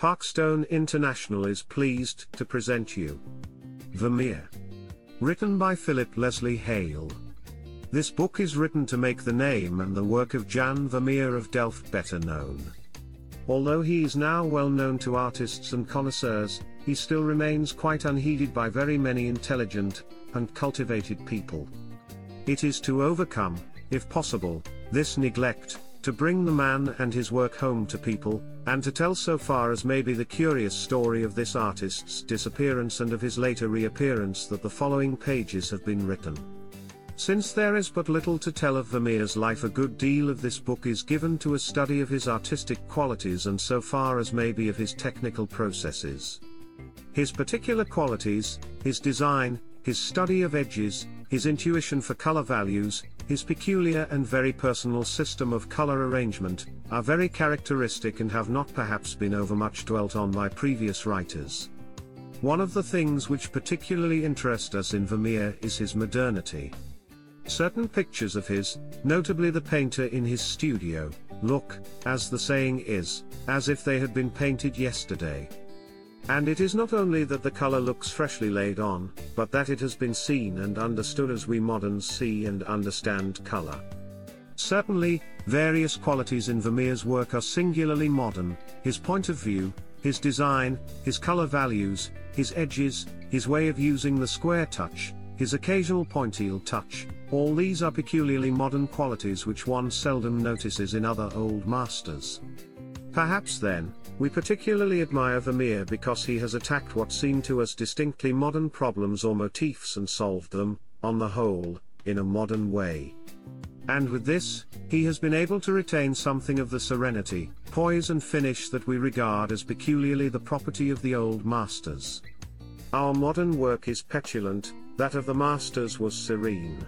Parkstone International is pleased to present you Vermeer, written by Philip Leslie Hale. This book is written to make the name and the work of Jan Vermeer of Delft better known. Although he is now well known to artists and connoisseurs, he still remains quite unheeded by very many intelligent and cultivated people. It is to overcome, if possible, this neglect, to bring the man and his work home to people, and to tell so far as may be the curious story of this artist's disappearance and of his later reappearance, that the following pages have been written. Since there is but little to tell of Vermeer's life, a good deal of this book is given to a study of his artistic qualities and so far as may be of his technical processes. His particular qualities, his design, his study of edges, his intuition for color values, his peculiar and very personal system of color arrangement, are very characteristic and have not perhaps been overmuch dwelt on by previous writers. One of the things which particularly interest us in Vermeer is his modernity. Certain pictures of his, notably the painter in his studio, look, as the saying is, as if they had been painted yesterday. And it is not only that the color looks freshly laid on, but that it has been seen and understood as we moderns see and understand color. Certainly, various qualities in Vermeer's work are singularly modern: his point of view, his design, his color values, his edges, his way of using the square touch, his occasional pointille touch. All these are peculiarly modern qualities which one seldom notices in other old masters. Perhaps then, we particularly admire Vermeer because he has attacked what seem to us distinctly modern problems or motifs and solved them, on the whole, in a modern way. And with this, he has been able to retain something of the serenity, poise and finish that we regard as peculiarly the property of the old masters. Our modern work is petulant, that of the masters was serene.